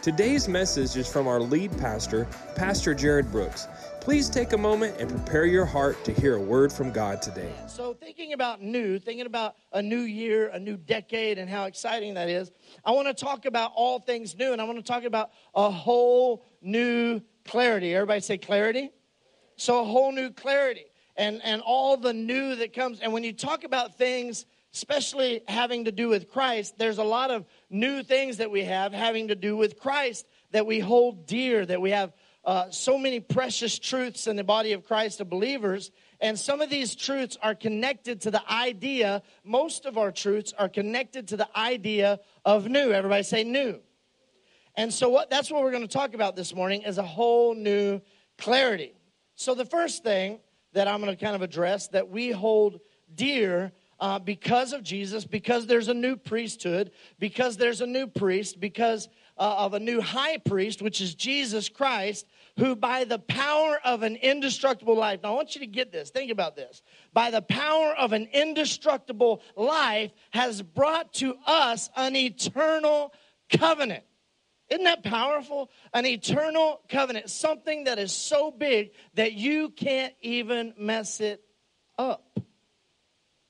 Today's message is from our lead pastor, Pastor Jared Brooks. Please take a moment and prepare your heart to hear a word from God today. So thinking about a new year, a new decade, and how exciting that is, I want to talk about all things new, and I want to talk about a whole new clarity. Everybody say clarity? So a whole new clarity, and all the new that comes. And when you talk about things, especially having to do with Christ, there's a lot of new things that we have having to do with Christ that we hold dear, that we have so many precious truths in the body of Christ of believers. And some of these truths are connected to the idea, most of our truths are connected to the idea of new. Everybody say new. And so that's what we're going to talk about this morning is a whole new clarity. So the first thing that I'm going to kind of address that we hold dear because of Jesus, because there's a new priesthood, because there's a new priest, because of a new high priest, which is Jesus Christ, who by the power of an indestructible life. Now, I want you to get this. Think about this. By the power of an indestructible life has brought to us an eternal covenant. Isn't that powerful? An eternal covenant, something that is so big that you can't even mess it up.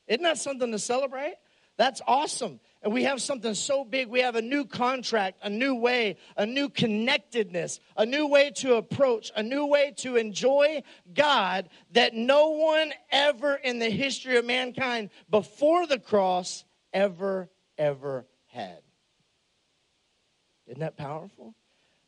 Isn't that something to celebrate? That's awesome. And we have something so big. We have a new contract, a new way, a new connectedness, a new way to approach, a new way to enjoy God that no one ever in the history of mankind before the cross ever had. Isn't that powerful?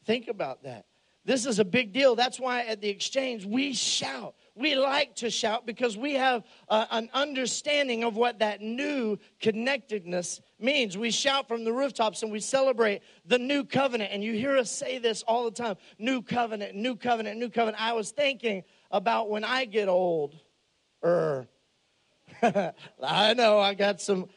Think about that. This is a big deal. That's why at the exchange we shout. We like to shout because we have an understanding of what that new connectedness means. We shout from the rooftops and we celebrate the new covenant. And you hear us say this all the time, new covenant, new covenant, new covenant. I was thinking about when I get old. I know I got some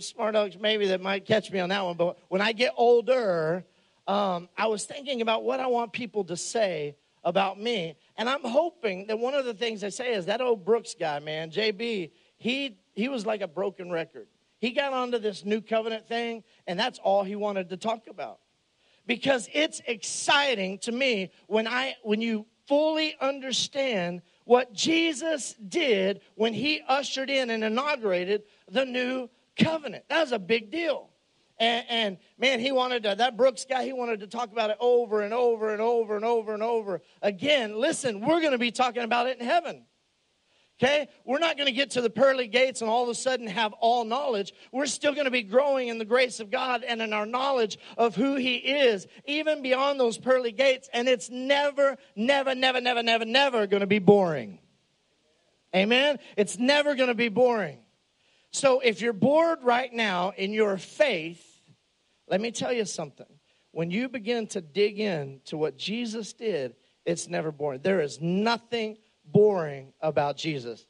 smart dogs maybe that might catch me on that one. But when I get older, I was thinking about what I want people to say about me. And I'm hoping that one of the things they say is that old Brooks guy, man, JB, he was like a broken record. He got onto this new covenant thing, and that's all he wanted to talk about. Because it's exciting to me when you fully understand what Jesus did when he ushered in and inaugurated the new covenant. That was a big deal. And man, that Brooks guy, he wanted to talk about it over and over and over and over and over again. Listen, we're going to be talking about it in heaven, okay? We're not going to get to the pearly gates and all of a sudden have all knowledge. We're still going to be growing in the grace of God and in our knowledge of who he is, even beyond those pearly gates. And it's never going to be boring. Amen? It's never going to be boring. So if you're bored right now in your faith, let me tell you something. When you begin to dig in to what Jesus did, it's never boring. There is nothing boring about Jesus.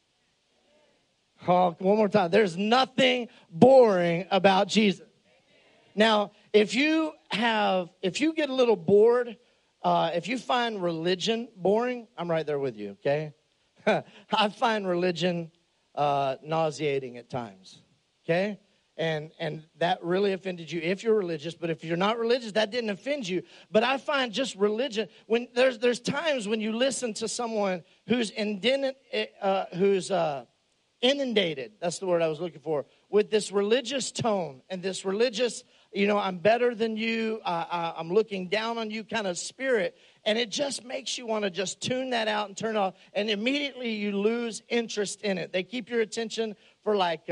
Oh, one more time. There's nothing boring about Jesus. Now, if you get a little bored, if you find religion boring, I'm right there with you, okay? I find religion nauseating at times, okay? And that really offended you if you're religious, but if you're not religious, that didn't offend you. But I find just religion, when there's times when you listen to someone who's inundated, that's the word I was looking for, with this religious tone and this religious, I'm better than you, I'm looking down on you kind of spirit. And it just makes you want to just tune that out and turn it off. And immediately you lose interest in it. They keep your attention for like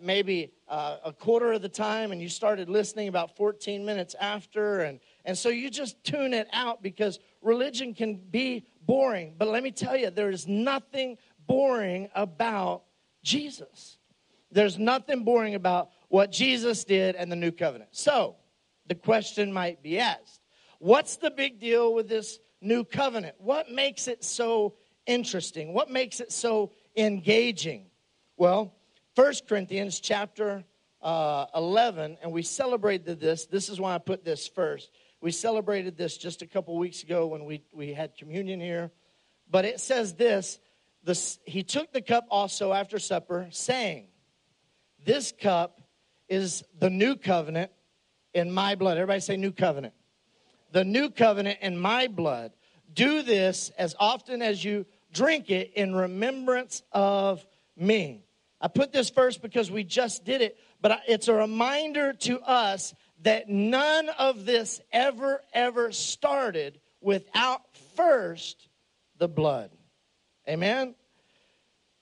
maybe a quarter of the time. And you started listening about 14 minutes after. And so you just tune it out because religion can be boring. But let me tell you, there is nothing boring about Jesus. There's nothing boring about what Jesus did and the new covenant. So the question might be asked. What's the big deal with this new covenant? What makes it so interesting? What makes it so engaging? Well, 1 Corinthians chapter 11, and we celebrated this. This is why I put this first. We celebrated this just a couple weeks ago when we had communion here. But it says this, he took the cup also after supper, saying, this cup is the new covenant in my blood. Everybody say new covenant. The new covenant in my blood. Do this as often as you drink it in remembrance of me. I put this first because we just did it, but it's a reminder to us that none of this ever started without first the blood. Amen?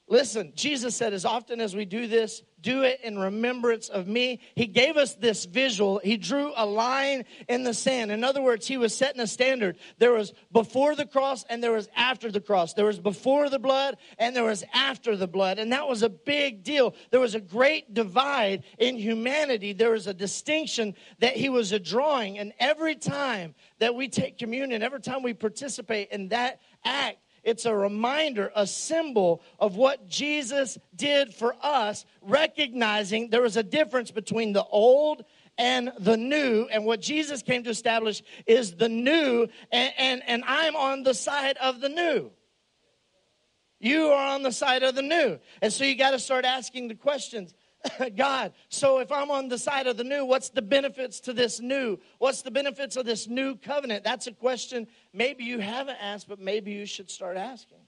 Listen, Jesus said, as often as we do this, do it in remembrance of me. He gave us this visual. He drew a line in the sand. In other words, he was setting a standard. There was before the cross and there was after the cross. There was before the blood and there was after the blood. And that was a big deal. There was a great divide in humanity. There was a distinction that he was drawing. And every time that we take communion, every time we participate in that act, it's a reminder, a symbol of what Jesus did for us, recognizing there was a difference between the old and the new. And what Jesus came to establish is the new, and I'm on the side of the new. You are on the side of the new. And so you got to start asking the questions. God, so if I'm on the side of the new, what's the benefits to this new? What's the benefits of this new covenant? That's a question maybe you haven't asked, but maybe you should start asking.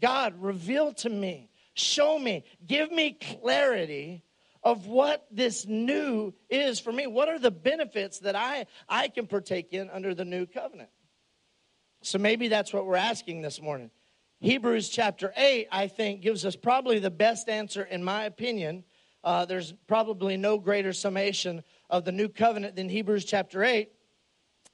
God, reveal to me, show me, give me clarity of what this new is for me. What are the benefits that I can partake in under the new covenant? So maybe that's what we're asking this morning. Hebrews chapter 8, I think, gives us probably the best answer, in my opinion. There's probably no greater summation of the new covenant than Hebrews chapter 8.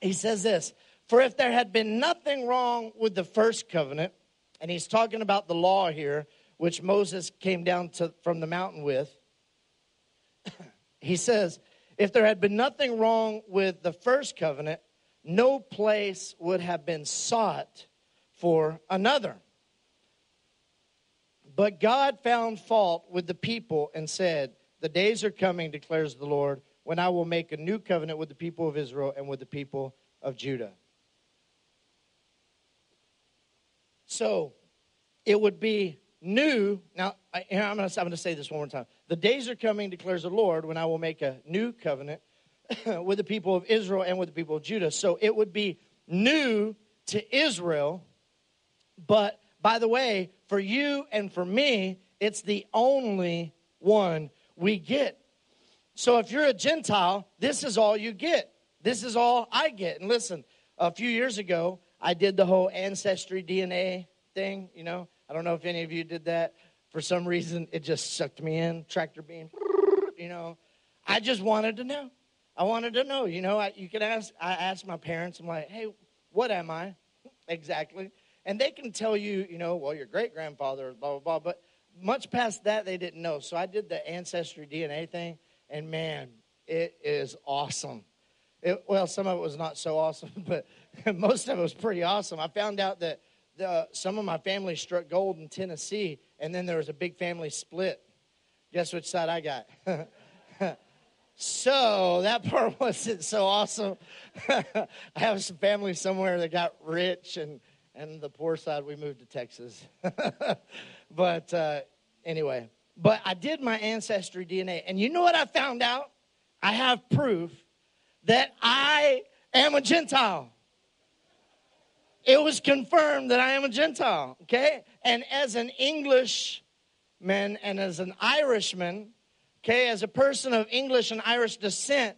He says this, for if there had been nothing wrong with the first covenant, and he's talking about the law here, which Moses came down from the mountain with. He says, if there had been nothing wrong with the first covenant, no place would have been sought for another. But God found fault with the people and said, the days are coming, declares the Lord, when I will make a new covenant with the people of Israel and with the people of Judah. So it would be new. Now, I'm going to say this one more time. The days are coming, declares the Lord, when I will make a new covenant with the people of Israel and with the people of Judah. So it would be new to Israel, but by the way, for you and for me, it's the only one we get. So if you're a Gentile, this is all you get. This is all I get. And listen, a few years ago, I did the whole Ancestry DNA thing, you know. I don't know if any of you did that. For some reason, it just sucked me in, tractor beam, you know. I just wanted to know. I wanted to know, you know. I asked my parents, I'm like, hey, what am I exactly? And they can tell you, you know, well, your great-grandfather, blah, blah, blah. But much past that, they didn't know. So I did the Ancestry DNA thing, and, man, it is awesome. Well, some of it was not so awesome, but most of it was pretty awesome. I found out that some of my family struck gold in Tennessee, and then there was a big family split. Guess which side I got? So that part wasn't so awesome. I have some family somewhere that got rich, and the poor side, we moved to Texas. But anyway, but I did my Ancestry DNA. And you know what I found out? I have proof that I am a Gentile. It was confirmed that I am a Gentile, okay? And as an Englishman and as an Irishman, okay, as a person of English and Irish descent,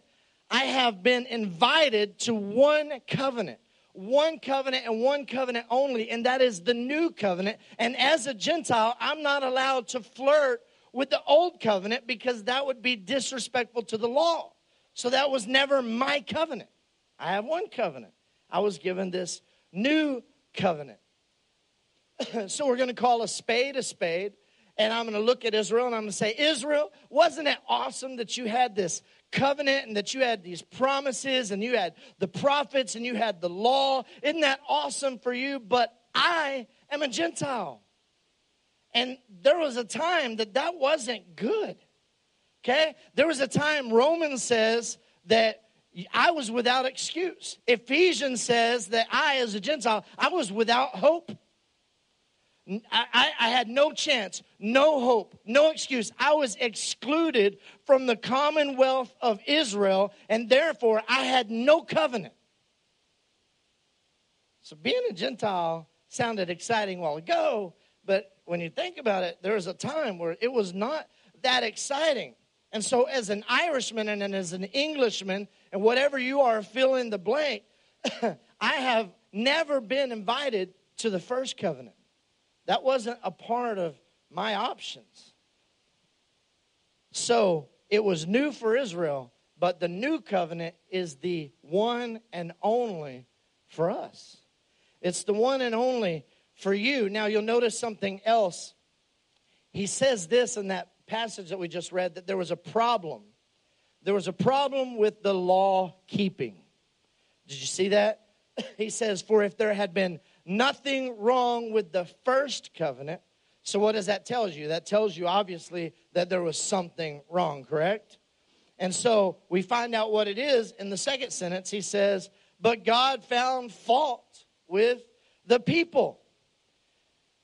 I have been invited to one covenant. One covenant and one covenant only, and that is the new covenant. And as a Gentile, I'm not allowed to flirt with the old covenant because that would be disrespectful to the law. So that was never my covenant. I have one covenant. I was given this new covenant. So we're going to call a spade a spade and I'm going to look at Israel and I'm going to say, Israel, wasn't it awesome that you had this covenant and that you had these promises and you had the prophets and you had the law? Isn't that awesome for you? But I am a Gentile. And there was a time that that wasn't good, okay? There was a time Romans says that I was without excuse. Ephesians says that I, as a Gentile, I was without hope. I had no chance, no hope, no excuse. I was excluded from the commonwealth of Israel, and therefore I had no covenant. So being a Gentile sounded exciting a while ago, but when you think about it, there was a time where it was not that exciting. And so as an Irishman and as an Englishman, and whatever you are, fill in the blank, I have never been invited to the first covenant. That wasn't a part of my options. So it was new for Israel, but the new covenant is the one and only for us. It's the one and only for you. Now you'll notice something else. He says this in that passage that we just read, that there was a problem. There was a problem with the law keeping. Did you see that? He says, for if there had been nothing wrong with the first covenant. So what does that tell you? That tells you obviously that there was something wrong, correct? And so we find out what it is in the second sentence. He says, but God found fault with the people.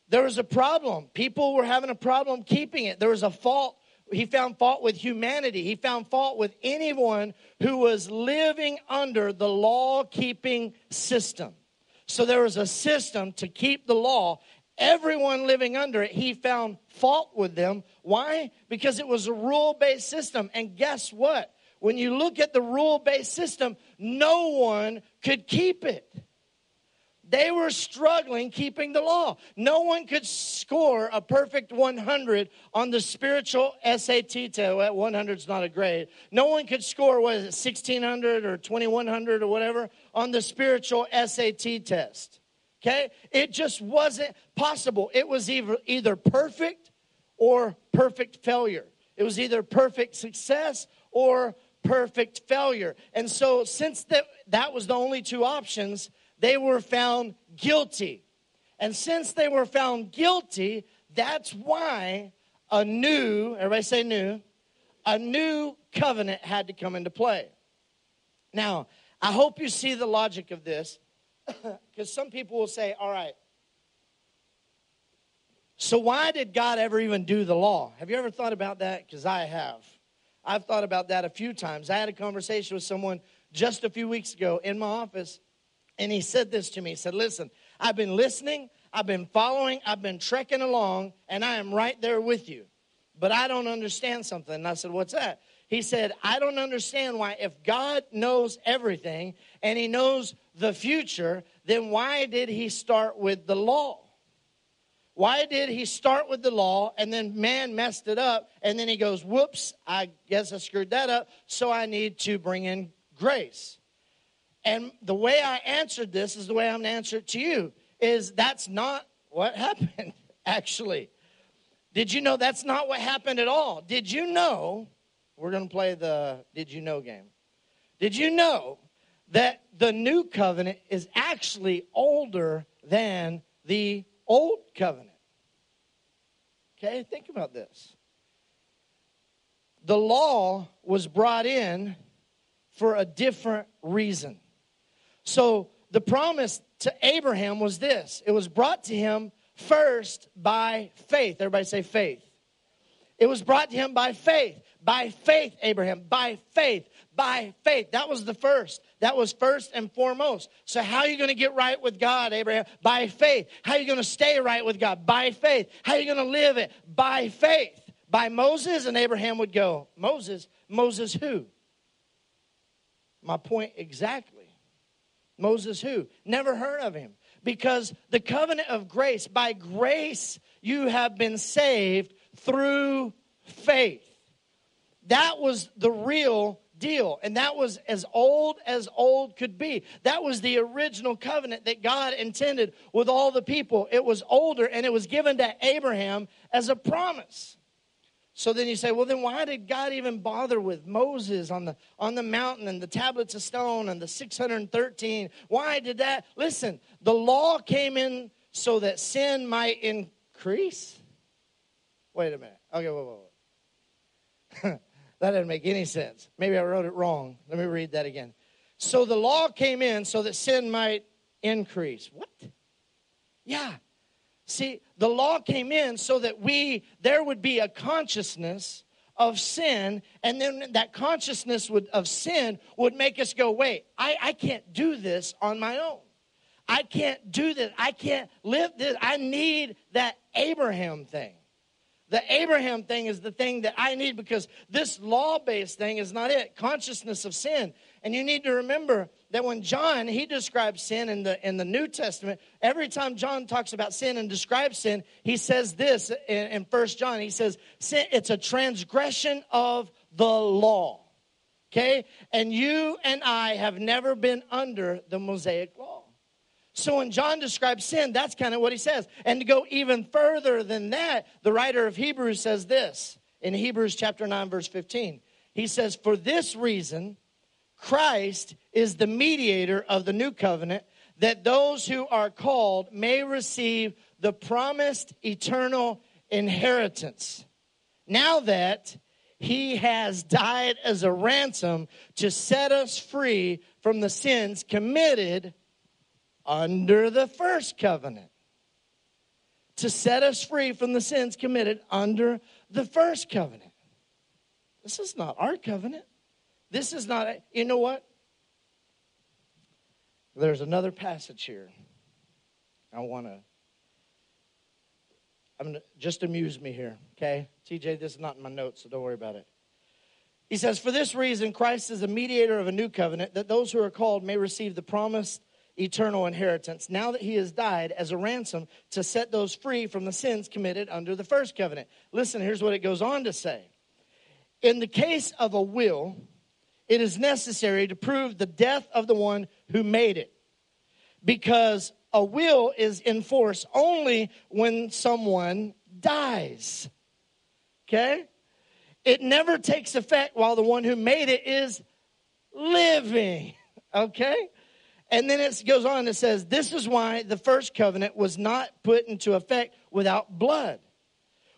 There was a problem. People were having a problem keeping it. There was a fault. He found fault with humanity. He found fault with anyone who was living under the law-keeping system. So there was a system to keep the law. Everyone living under it, he found fault with them. Why? Because it was a rule-based system. And guess what? When you look at the rule-based system, no one could keep it. They were struggling keeping the law. No one could score a perfect 100 on the spiritual SAT test. 100 is not a grade. No one could score, 1,600 or 2,100 or whatever on the spiritual SAT test. Okay? It just wasn't possible. It was either perfect or perfect failure. It was either perfect success or perfect failure. And so since that was the only two options, they were found guilty. And since they were found guilty, that's why a new, everybody say new, a new covenant had to come into play. Now, I hope you see the logic of this, because some people will say, all right, so why did God ever even do the law? Have you ever thought about that? Because I have. I've thought about that a few times. I had a conversation with someone just a few weeks ago in my office, and he said this to me. He said, listen, I've been listening, I've been following, I've been trekking along, and I am right there with you. But I don't understand something. And I said, what's that? He said, I don't understand why, if God knows everything and he knows the future, then why did he start with the law? Why did he start with the law and then man messed it up? And then he goes, whoops, I guess I screwed that up, so I need to bring in grace. And the way I answered this is the way I'm going to answer it to you, is that's not what happened, actually. Did you know that's not what happened at all? Did you know, we're going to play the did you know game. Did you know that the new covenant is actually older than the old covenant? Okay, think about this. The law was brought in for a different reason. So the promise to Abraham was this. It was brought to him first by faith. Everybody say faith. It was brought to him by faith. By faith, Abraham. By faith. By faith. That was the first. That was first and foremost. So how are you going to get right with God, Abraham? By faith. How are you going to stay right with God? By faith. How are you going to live it? By faith. By Moses. And Abraham would go, Moses? Moses who? My point exactly. Moses who? Never heard of him. Because the covenant of grace, by grace you have been saved through faith. That was the real deal. And that was as old could be. That was the original covenant that God intended with all the people. It was older, and it was given to Abraham as a promise. So then you say, well, then why did God even bother with Moses on the mountain and the tablets of stone and the 613? Why did that? Listen, the law came in so that sin might increase. Wait a minute. Okay, whoa. That didn't make any sense. Maybe I wrote it wrong. Let me read that again. So the law came in so that sin might increase. What? Yeah. See, the law came in so that there would be a consciousness of sin, and then that consciousness of sin would make us go, wait, I can't do this on my own. I can't do this. I can't live this. I need that Abraham thing. The Abraham thing is the thing that I need, because this law-based thing is not it. Consciousness of sin. And you need to remember that when John, he describes sin in the New Testament, every time John talks about sin and describes sin, he says this in 1 John. He says, sin, it's a transgression of the law. Okay? And you and I have never been under the Mosaic law. So when John describes sin, that's kind of what he says. And to go even further than that, the writer of Hebrews says this. In Hebrews chapter 9, verse 15, he says, for this reason, Christ is the mediator of the new covenant, that those who are called may receive the promised eternal inheritance. Now that he has died as a ransom to set us free from the sins committed under the first covenant. To set us free from the sins committed under the first covenant. This is not our covenant. This is not, you know what? There's another passage here. Just amuse me here, okay? TJ, this is not in my notes, so don't worry about it. He says, for this reason, Christ is the mediator of a new covenant, that those who are called may receive the promised eternal inheritance, now that he has died as a ransom to set those free from the sins committed under the first covenant. Listen, here's what it goes on to say. In the case of a will, it is necessary to prove the death of the one who made it, because a will is in force only when someone dies. Okay? It never takes effect while the one who made it is living. Okay? And then it goes on and says, this is why the first covenant was not put into effect without blood.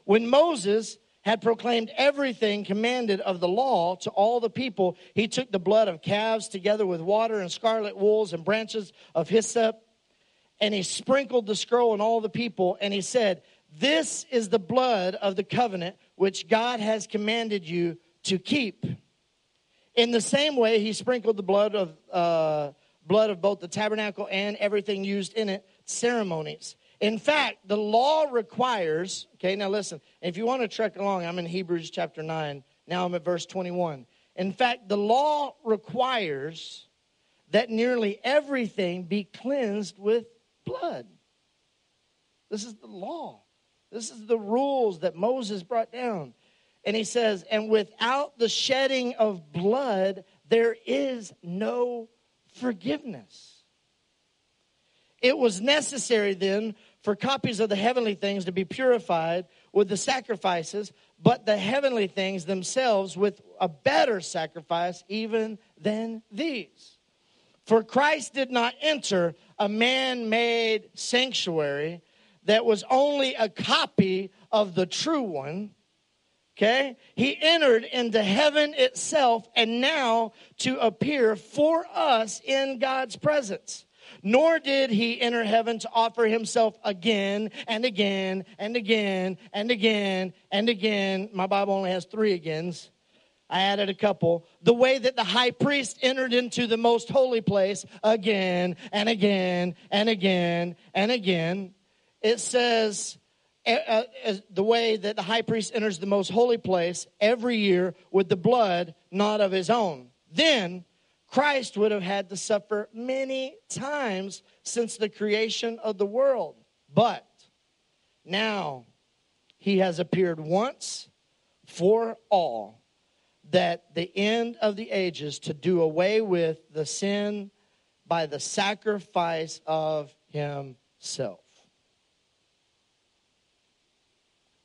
When Moses had proclaimed everything commanded of the law to all the people, he took the blood of calves together with water and scarlet wools and branches of hyssop, and he sprinkled the scroll on all the people, and he said, this is the blood of the covenant which God has commanded you to keep. In the same way, he sprinkled the blood of both the tabernacle and everything used in it, ceremonies. In fact, the law requires, okay, now listen, if you want to trek along, I'm in Hebrews chapter 9, now I'm at verse 21. In fact, the law requires that nearly everything be cleansed with blood. This is the law. This is the rules that Moses brought down. And he says, and without the shedding of blood, there is no forgiveness. It was necessary then for copies of the heavenly things to be purified with the sacrifices, but the heavenly things themselves with a better sacrifice even than these. For Christ did not enter a man-made sanctuary that was only a copy of the true one. Okay? He entered into heaven itself, and now to appear for us in God's presence. Nor did he enter heaven to offer himself again and again and again and again and again. My Bible only has 3 agains. I added a couple. The way that the high priest entered into the most holy place again and again and again and again. It says, the way that the high priest enters the most holy place every year with the blood not of his own. Then Christ would have had to suffer many times since the creation of the world. But now he has appeared once for all. that the end of the ages to do away with the sin by the sacrifice of himself.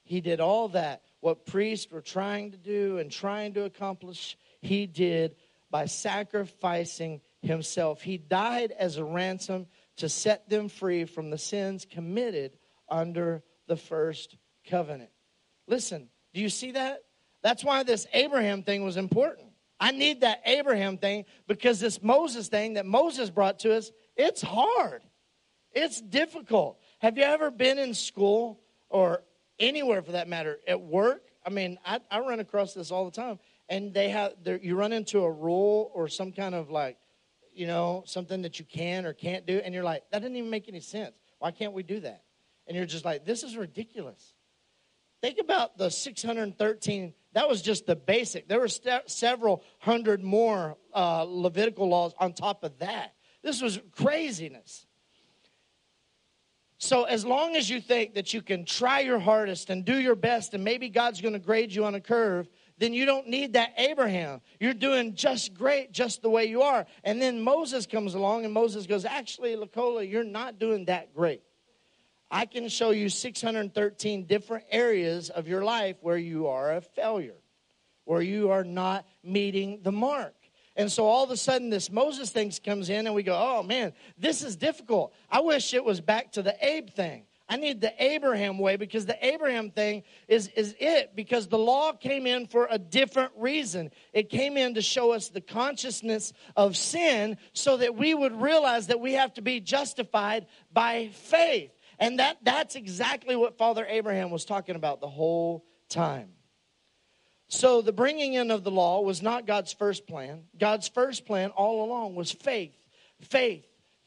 He did all that. What priests were trying to do and trying to accomplish, he did by sacrificing himself. He died as a ransom to set them free from the sins committed under the first covenant. Listen, do you see that? That's why this Abraham thing was important. I need that Abraham thing because this Moses thing that Moses brought to us, it's hard. It's difficult. Have you ever been in school or anywhere for that matter, at work? I mean, I run across this all the time. And you run into a rule or some kind of something that you can or can't do. And you're like, that doesn't even make any sense. Why can't we do that? And you're just like, this is ridiculous. Think about the 613. That was just the basic. There were several hundred more Levitical laws on top of that. This was craziness. So as long as you think that you can try your hardest and do your best and maybe God's going to grade you on a curve, then you don't need that Abraham. You're doing just great, just the way you are. And then Moses comes along and Moses goes, actually, Lacola, you're not doing that great. I can show you 613 different areas of your life where you are a failure, where you are not meeting the mark. And so all of a sudden this Moses thing comes in and we go, oh, man, this is difficult. I wish it was back to the Abe thing. I need the Abraham way because the Abraham thing is it because the law came in for a different reason. It came in to show us the consciousness of sin so that we would realize that we have to be justified by faith. And that's exactly what Father Abraham was talking about the whole time. So the bringing in of the law was not God's first plan. God's first plan all along was faith, faith,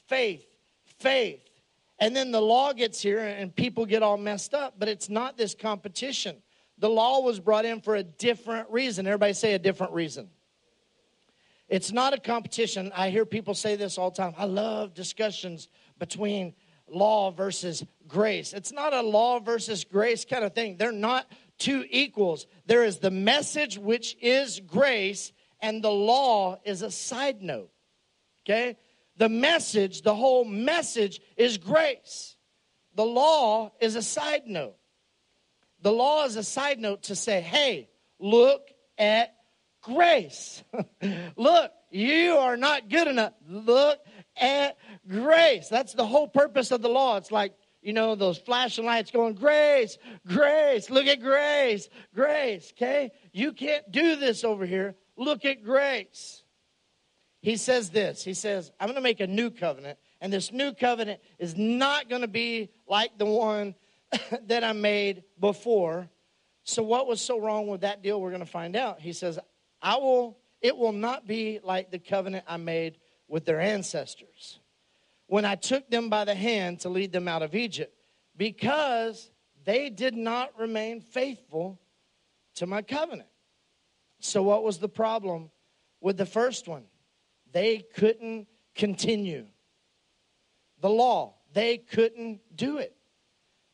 faith, faith. And then the law gets here and people get all messed up. But it's not this competition. The law was brought in for a different reason. Everybody say a different reason. It's not a competition. I hear people say this all the time. I love discussions between law versus grace. It's not a law versus grace kind of thing. They're not two equals. There is the message, which is grace, and the law is a side note. Okay? The message, the whole message is grace. The law is a side note. The law is a side note to say, hey, look at grace. Look, you are not good enough. Look at grace. That's the whole purpose of the law. It's like, those flashing lights going, grace, grace, look at grace, grace, okay? You can't do this over here. Look at grace. He says this. He says, I'm going to make a new covenant, and this new covenant is not going to be like the one that I made before. So what was so wrong with that deal? We're going to find out. He says, it will not be like the covenant I made with their ancestors when I took them by the hand to lead them out of Egypt, because they did not remain faithful to my covenant. So what was the problem with the first one? They couldn't continue the law. They couldn't do it.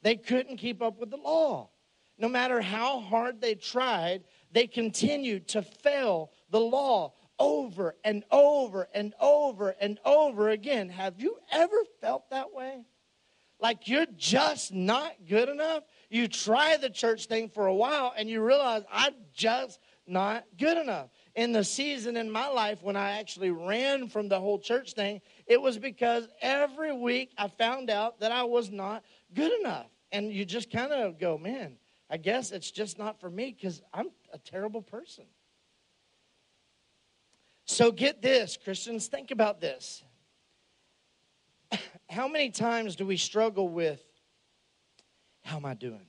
They couldn't keep up with the law. No matter how hard they tried, they continued to fail the law over and over and over and over again. Have you ever felt that way? Like you're just not good enough? You try the church thing for a while and you realize I'm just not good enough. In the season in my life when I actually ran from the whole church thing, it was because every week I found out that I was not good enough. And you just kind of go, man, I guess it's just not for me because I'm a terrible person. So get this, Christians, think about this. How many times do we struggle with, how am I doing?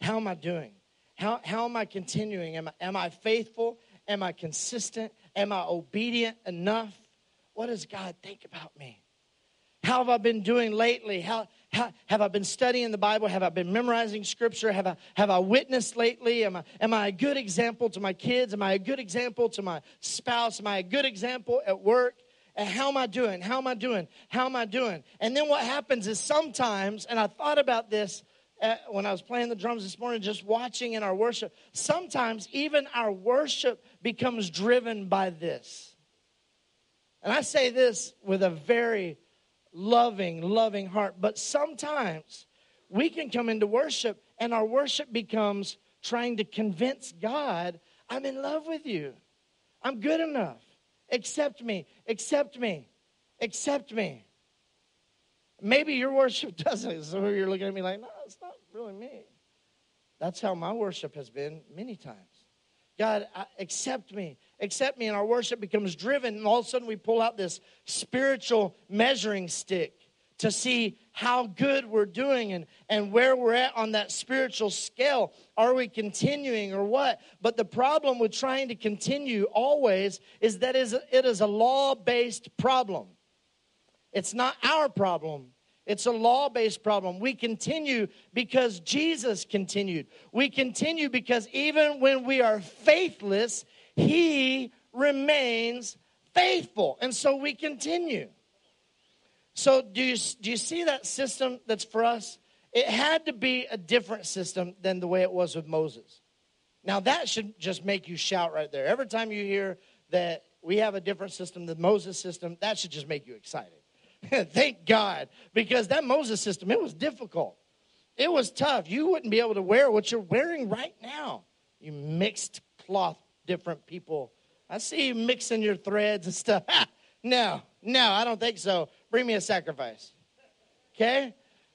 How am I doing? How am I continuing? Am I faithful? Am I consistent? Am I obedient enough? What does God think about me? How have I been doing lately? How have I been studying the Bible? Have I been memorizing scripture? Have I witnessed lately? Am I a good example to my kids? Am I a good example to my spouse? Am I a good example at work? And how am I doing? How am I doing? How am I doing? And then what happens is sometimes, and I thought about this when I was playing the drums this morning, just watching in our worship, sometimes even our worship becomes driven by this. And I say this with a very loving heart, but sometimes we can come into worship and our worship becomes trying to convince God, I'm in love with you. I'm good enough. Accept me. Maybe your worship doesn't. So you're looking at me like, no, it's not really me. That's how my worship has been many times. God, accept me. And our worship becomes driven. And all of a sudden we pull out this spiritual measuring stick to see how good we're doing and where we're at on that spiritual scale. Are we continuing or what? But the problem with trying to continue always is that it is a law-based problem. It's not our problem. It's a law-based problem. We continue because Jesus continued. We continue because even when we are faithless, he remains faithful. And so we continue. So do you see that system that's for us? It had to be a different system than the way it was with Moses. Now, that should just make you shout right there. Every time you hear that we have a different system than Moses' system, that should just make you excited. Thank God, because that Moses system, it was difficult. It was tough. You wouldn't be able to wear what you're wearing right now. You mixed cloth, different people. I see you mixing your threads and stuff. No, I don't think so. Bring me a sacrifice. Okay?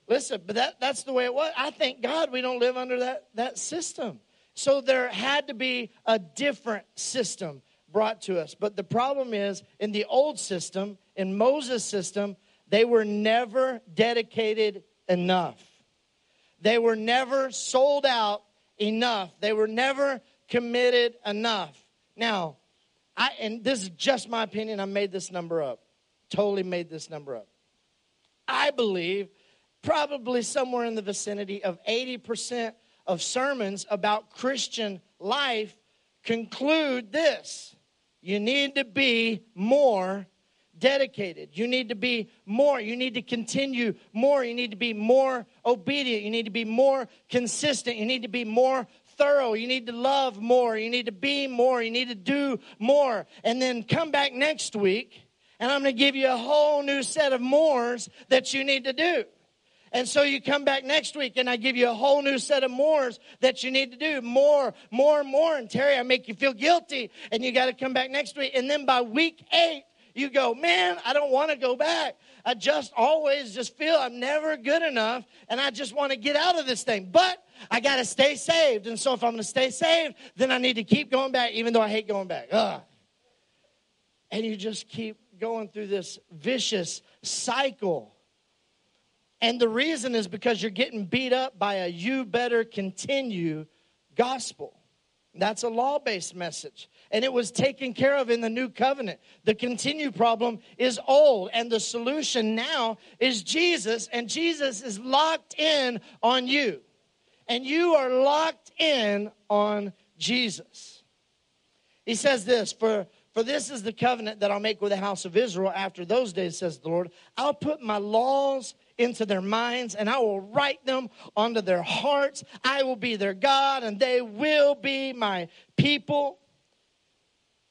Listen, but that's the way it was. I thank God we don't live under that system. So there had to be a different system brought to us. But the problem is, in the old system, in Moses' system, they were never dedicated enough. They were never sold out enough. They were never committed enough. Now, and this is just my opinion. I made this number up. Totally made this number up. I believe probably somewhere in the vicinity of 80% of sermons about Christian life conclude this. You need to be more dedicated. You need to be more. You need to continue more. You need to be more obedient. You need to be more consistent. You need to be more thorough. You need to love more. You need to be more. You need to do more. And then come back next week, and I'm going to give you a whole new set of mores that you need to do. And so you come back next week, and I give you a whole new set of mores that you need to do. More. And Terry, I make you feel guilty, and you got to come back next week. And then by week 8, you go, man, I don't want to go back. I just always just feel I'm never good enough, and I just want to get out of this thing. But I got to stay saved. And so if I'm going to stay saved, then I need to keep going back, even though I hate going back. Ugh. And you just keep going through this vicious cycle. And the reason is because you're getting beat up by a you better continue gospel. That's a law-based message. And it was taken care of in the new covenant. The continue problem is old. And the solution now is Jesus. And Jesus is locked in on you. And you are locked in on Jesus. He says this, for this is the covenant that I'll make with the house of Israel after those days, says the Lord. I'll put my laws into their minds, and I will write them onto their hearts. I will be their God, and they will be my people.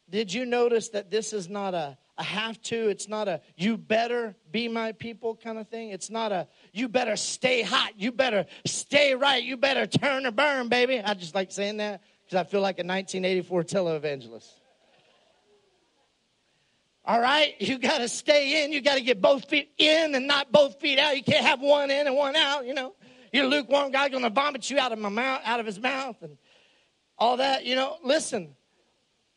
Did you notice that this is not a have to? It's not a you better be my people kind of thing. It's not a you better stay hot. You better stay right. You better turn or burn, baby. I just like saying that because I feel like a 1984 televangelist. All right, you got to stay in. You got to get both feet in and not both feet out. You can't have one in and one out, you know. You're lukewarm. God's going to vomit you out of his mouth and all that, you know. Listen,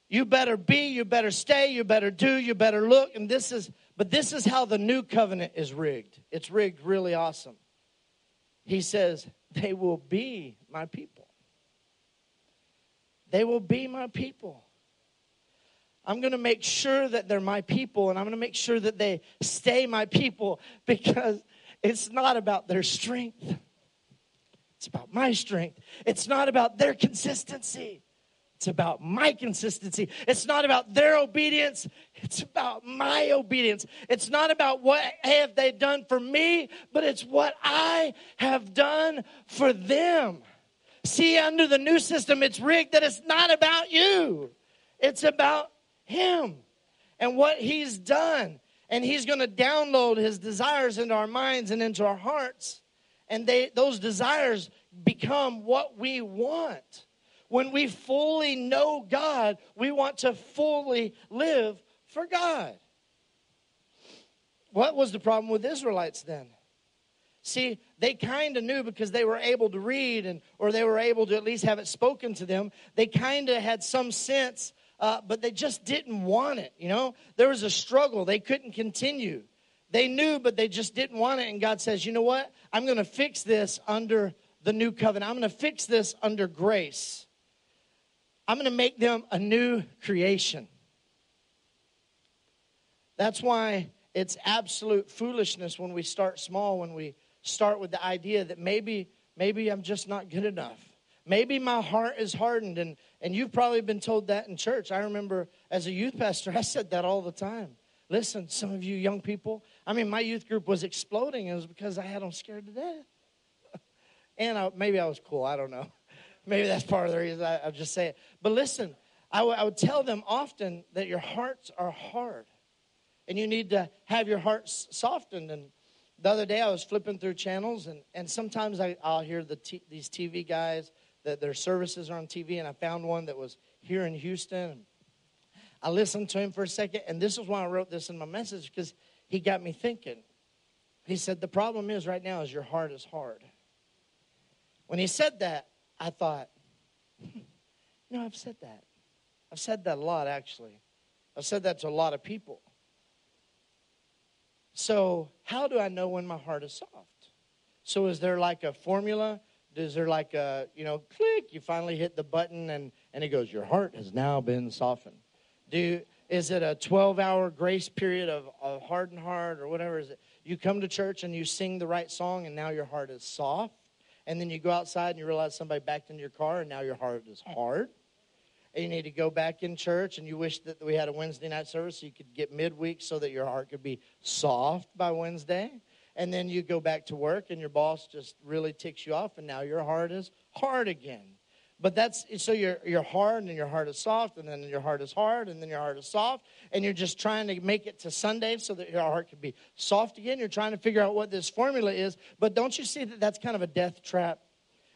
you better be, you better stay, you better do, you better look. And this is how the new covenant is rigged. It's rigged really awesome. He says, they will be my people. They will be my people. I'm going to make sure that they're my people, and I'm going to make sure that they stay my people, because it's not about their strength. It's about my strength. It's not about their consistency. It's about my consistency. It's not about their obedience. It's about my obedience. It's not about what have they done for me, but it's what I have done for them. See, under the new system, it's rigged that it's not about you. It's about him and what he's done. And he's going to download his desires into our minds and into our hearts. And those desires become what we want. When we fully know God, we want to fully live for God. What was the problem with Israelites then? See, they kind of knew because they were able to read or they were able to at least have it spoken to them. They kind of had some sense, but they just didn't want it, you know. There was a struggle. They couldn't continue. They knew, but they just didn't want it. And God says, you know what? I'm going to fix this under the new covenant. I'm going to fix this under grace. I'm going to make them a new creation. That's why it's absolute foolishness when we start small, when we start with the idea that maybe I'm just not good enough. Maybe my heart is hardened, and you've probably been told that in church. I remember as a youth pastor, I said that all the time. Listen, some of you young people, I mean, my youth group was exploding. It was because I had them scared to death. And maybe I was cool. I don't know. Maybe that's part of the reason I'll just say it. But listen, I would tell them often that your hearts are hard. And you need to have your hearts softened. And the other day I was flipping through channels. And sometimes I'll hear these TV guys that their services are on TV. And I found one that was here in Houston. I listened to him for a second. And this is why I wrote this in my message. Because he got me thinking. He said, the problem is right now is your heart is hard. When he said that, I thought, I've said that. I've said that a lot, actually. I've said that to a lot of people. So how do I know when my heart is soft? So is there like a formula? Is there like a, click, you finally hit the button and it goes, your heart has now been softened. Is it a 12-hour grace period of hardened heart or whatever is it? You come to church and you sing the right song and now your heart is soft. And then you go outside and you realize somebody backed into your car and now your heart is hard. And you need to go back in church and you wish that we had a Wednesday night service so you could get midweek so that your heart could be soft by Wednesday. And then you go back to work and your boss just really ticks you off and now your heart is hard again. But so you're hard and your heart is soft and then your heart is hard and then your heart is soft. And you're just trying to make it to Sunday so that your heart can be soft again. You're trying to figure out what this formula is. But don't you see that that's kind of a death trap?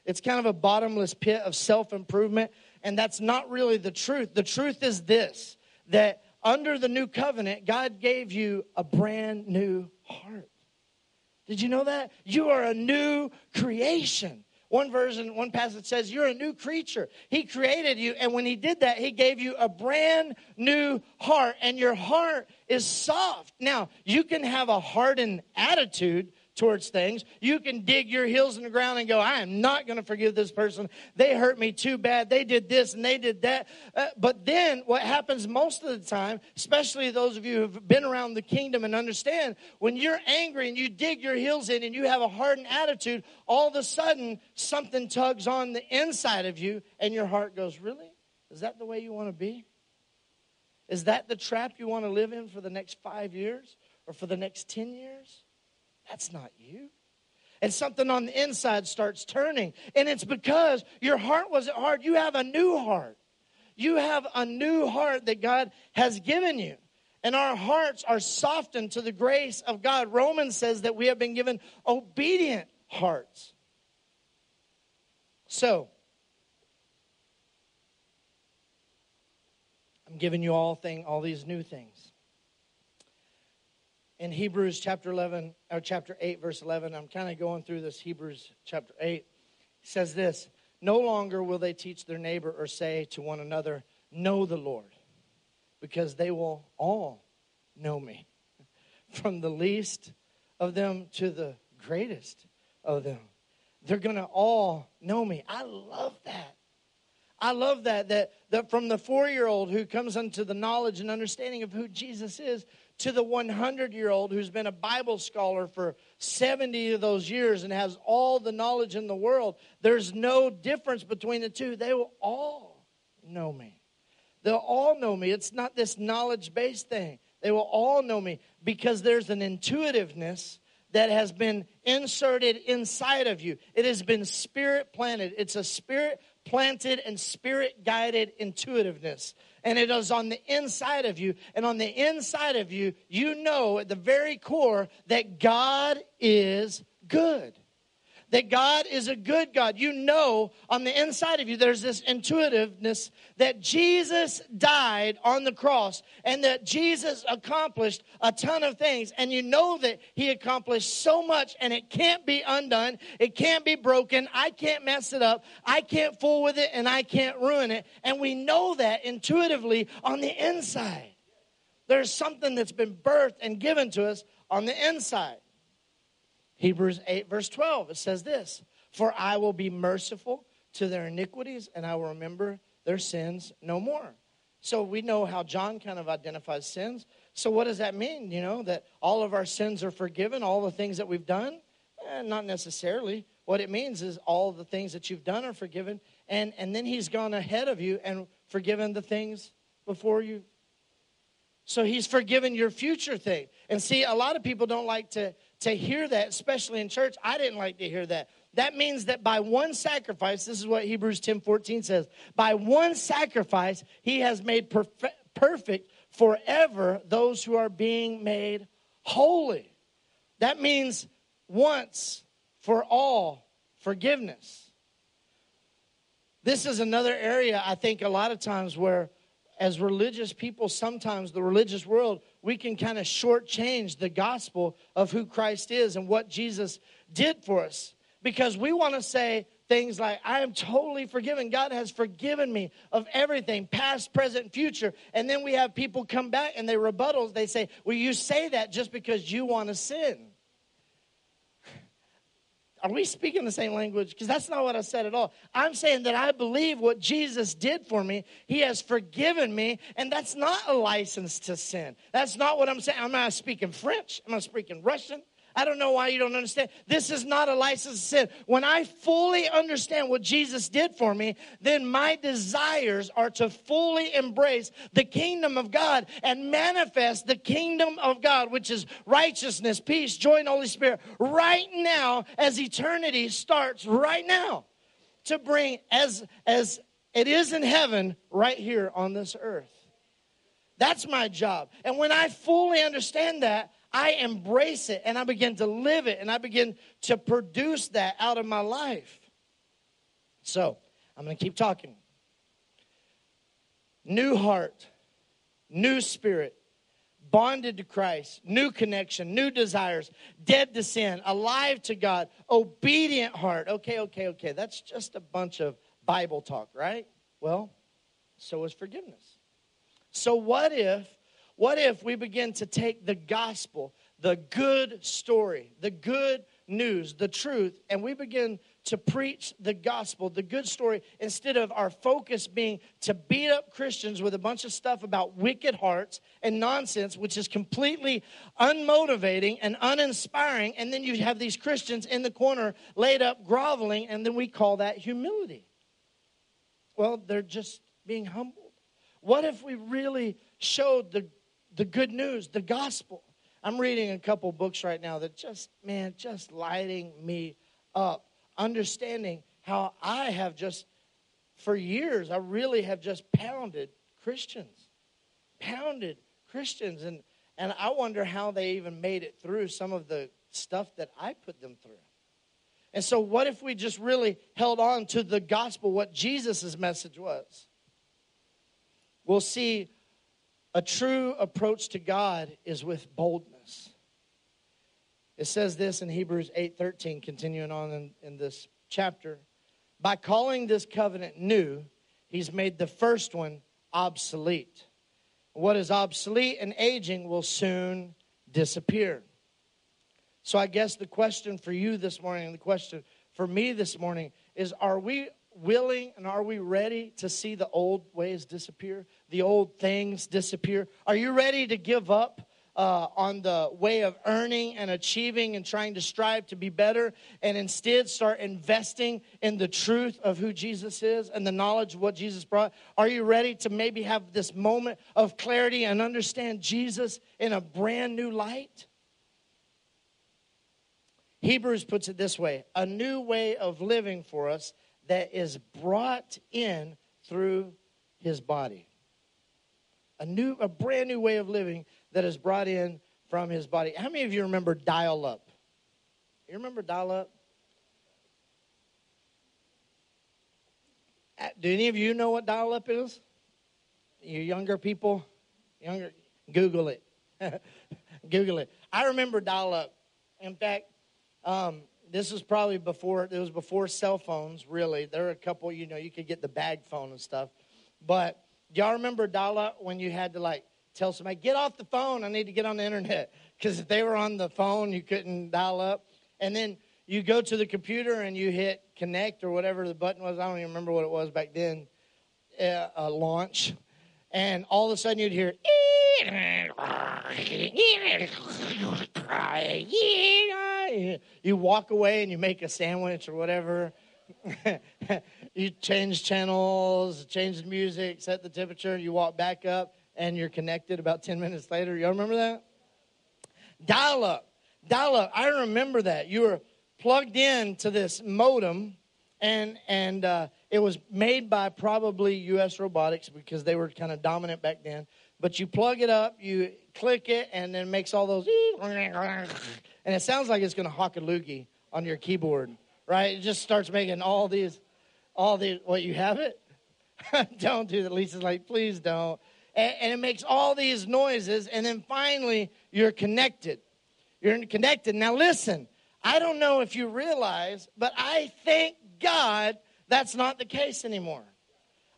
It's kind of a bottomless pit of self-improvement. And that's not really the truth. The truth is this, that under the new covenant, God gave you a brand new heart. Did you know that? You are a new creation. One passage says, you're a new creature. He created you, and when he did that, he gave you a brand new heart, and your heart is soft. Now, you can have a hardened attitude towards things. You can dig your heels in the ground and go, I am not going to forgive this person. They hurt me too bad. They did this and they did that. But then what happens most of the time, especially those of you who've been around the kingdom and understand, when you're angry and you dig your heels in and you have a hardened attitude, all of a sudden something tugs on the inside of you and your heart goes, really? Is that the way you want to be? Is that the trap you want to live in for the next 5 years or for the next 10 years? That's not you. And something on the inside starts turning. And it's because your heart wasn't hard. You have a new heart. You have a new heart that God has given you. And our hearts are softened to the grace of God. Romans says that we have been given obedient hearts. So, I'm giving you all these new things. In Hebrews chapter 11, or chapter 8, verse 11, I'm kind of going through this Hebrews chapter 8. It says this, no longer will they teach their neighbor or say to one another, know the Lord, because they will all know me, from the least of them to the greatest of them. They're going to all know me. I love that. I love that from the 4-year-old who comes unto the knowledge and understanding of who Jesus is, to the 100-year-old who's been a Bible scholar for 70 of those years and has all the knowledge in the world. There's no difference between the two. They will all know me. They'll all know me. It's not this knowledge-based thing. They will all know me because there's an intuitiveness that has been inserted inside of you. It has been spirit-planted. It's a spirit-planted and spirit-guided intuitiveness. And it is on the inside of you. And on the inside of you, you know at the very core that God is good. That God is a good God. You know on the inside of you there's this intuitiveness that Jesus died on the cross and that Jesus accomplished a ton of things. And you know that he accomplished so much and it can't be undone. It can't be broken. I can't mess it up. I can't fool with it and I can't ruin it. And we know that intuitively on the inside. There's something that's been birthed and given to us on the inside. Hebrews 8, verse 12, it says this, "For I will be merciful to their iniquities, and I will remember their sins no more." So we know how John kind of identifies sins. So what does that mean? You know, that all of our sins are forgiven, all the things that we've done? Not necessarily. What it means is all the things that you've done are forgiven, and then he's gone ahead of you and forgiven the things before you. So he's forgiven your future thing. And see, a lot of people don't like to hear that, especially in church. I didn't like to hear that. That means that by one sacrifice, this is what Hebrews 10:14 says, by one sacrifice, he has made perfect forever those who are being made holy. That means once for all forgiveness. This is another area I think a lot of times where as religious people, sometimes the religious world, we can kind of shortchange the gospel of who Christ is and what Jesus did for us. Because we want to say things like, I am totally forgiven. God has forgiven me of everything, past, present, future. And then we have people come back and they rebuttal. They say, well, you say that just because you want to sin. Are we speaking the same language? Because that's not what I said at all. I'm saying that I believe what Jesus did for me. He has forgiven me, and that's not a license to sin. That's not what I'm saying. I'm not speaking French. I'm not speaking Russian. I don't know why you don't understand. This is not a license to sin. When I fully understand what Jesus did for me, then my desires are to fully embrace the kingdom of God and manifest the kingdom of God, which is righteousness, peace, joy, and Holy Spirit, right now as eternity starts right now, to bring as it is in heaven right here on this earth. That's my job. And when I fully understand that, I embrace it, and I begin to live it, and I begin to produce that out of my life. So, I'm going to keep talking. New heart, new spirit, bonded to Christ, new connection, new desires, dead to sin, alive to God, obedient heart. Okay. That's just a bunch of Bible talk, right? Well, so is forgiveness. So what if we begin to take the gospel, the good story, the good news, the truth, and we begin to preach the gospel, the good story, instead of our focus being to beat up Christians with a bunch of stuff about wicked hearts and nonsense, which is completely unmotivating and uninspiring, and then you have these Christians in the corner laid up groveling, and then we call that humility. Well, they're just being humbled. What if we really showed the good news, the gospel? I'm reading a couple books right now that just lighting me up. Understanding how I have just, for years, I really have just pounded Christians. And I wonder how they even made it through some of the stuff that I put them through. And so what if we just really held on to the gospel, what Jesus' message was? We'll see. A true approach to God is with boldness. It says this in Hebrews 8:13, continuing on in this chapter. By calling this covenant new, he's made the first one obsolete. What is obsolete and aging will soon disappear. So I guess the question for you this morning, and the question for me this morning is, are we willing and are we ready to see the old ways disappear, the old things disappear? Are you ready to give up on the way of earning and achieving and trying to strive to be better, and instead start investing in the truth of who Jesus is and the knowledge of what Jesus brought? Are you ready to maybe have this moment of clarity and understand Jesus in a brand new light? Hebrews puts it this way: a new way of living for us that is brought in through his body. A brand new way of living that is brought in from his body. How many of you remember dial-up? You remember dial-up? Do any of you know what dial-up is? You younger people? Google it. Google it. I remember dial-up. In fact, this was probably before, it was before cell phones, really. There were a couple, you know, you could get the bag phone and stuff. But do y'all remember dial-up when you had to, like, tell somebody, get off the phone, I need to get on the internet? Because if they were on the phone, you couldn't dial up. And then you go to the computer and you hit connect or whatever the button was. I don't even remember what it was back then. Launch. And all of a sudden you'd hear, you walk away and you make a sandwich or whatever. You change channels, change the music, set the temperature, you walk back up, and you're connected about 10 minutes later. Y'all remember that? Dial-up. Dial-up. I remember that. You were plugged in to this modem, and it was made by probably U.S. Robotics because they were kind of dominant back then. But you plug it up, you click it, and then it makes all those, and it sounds like it's going to hock a loogie on your keyboard, right? It just starts making all these, what, you have it? Don't do that. Lisa's like, please don't. And it makes all these noises, and then finally, you're connected. You're connected. Now, listen, I don't know if you realize, but I thank God that's not the case anymore.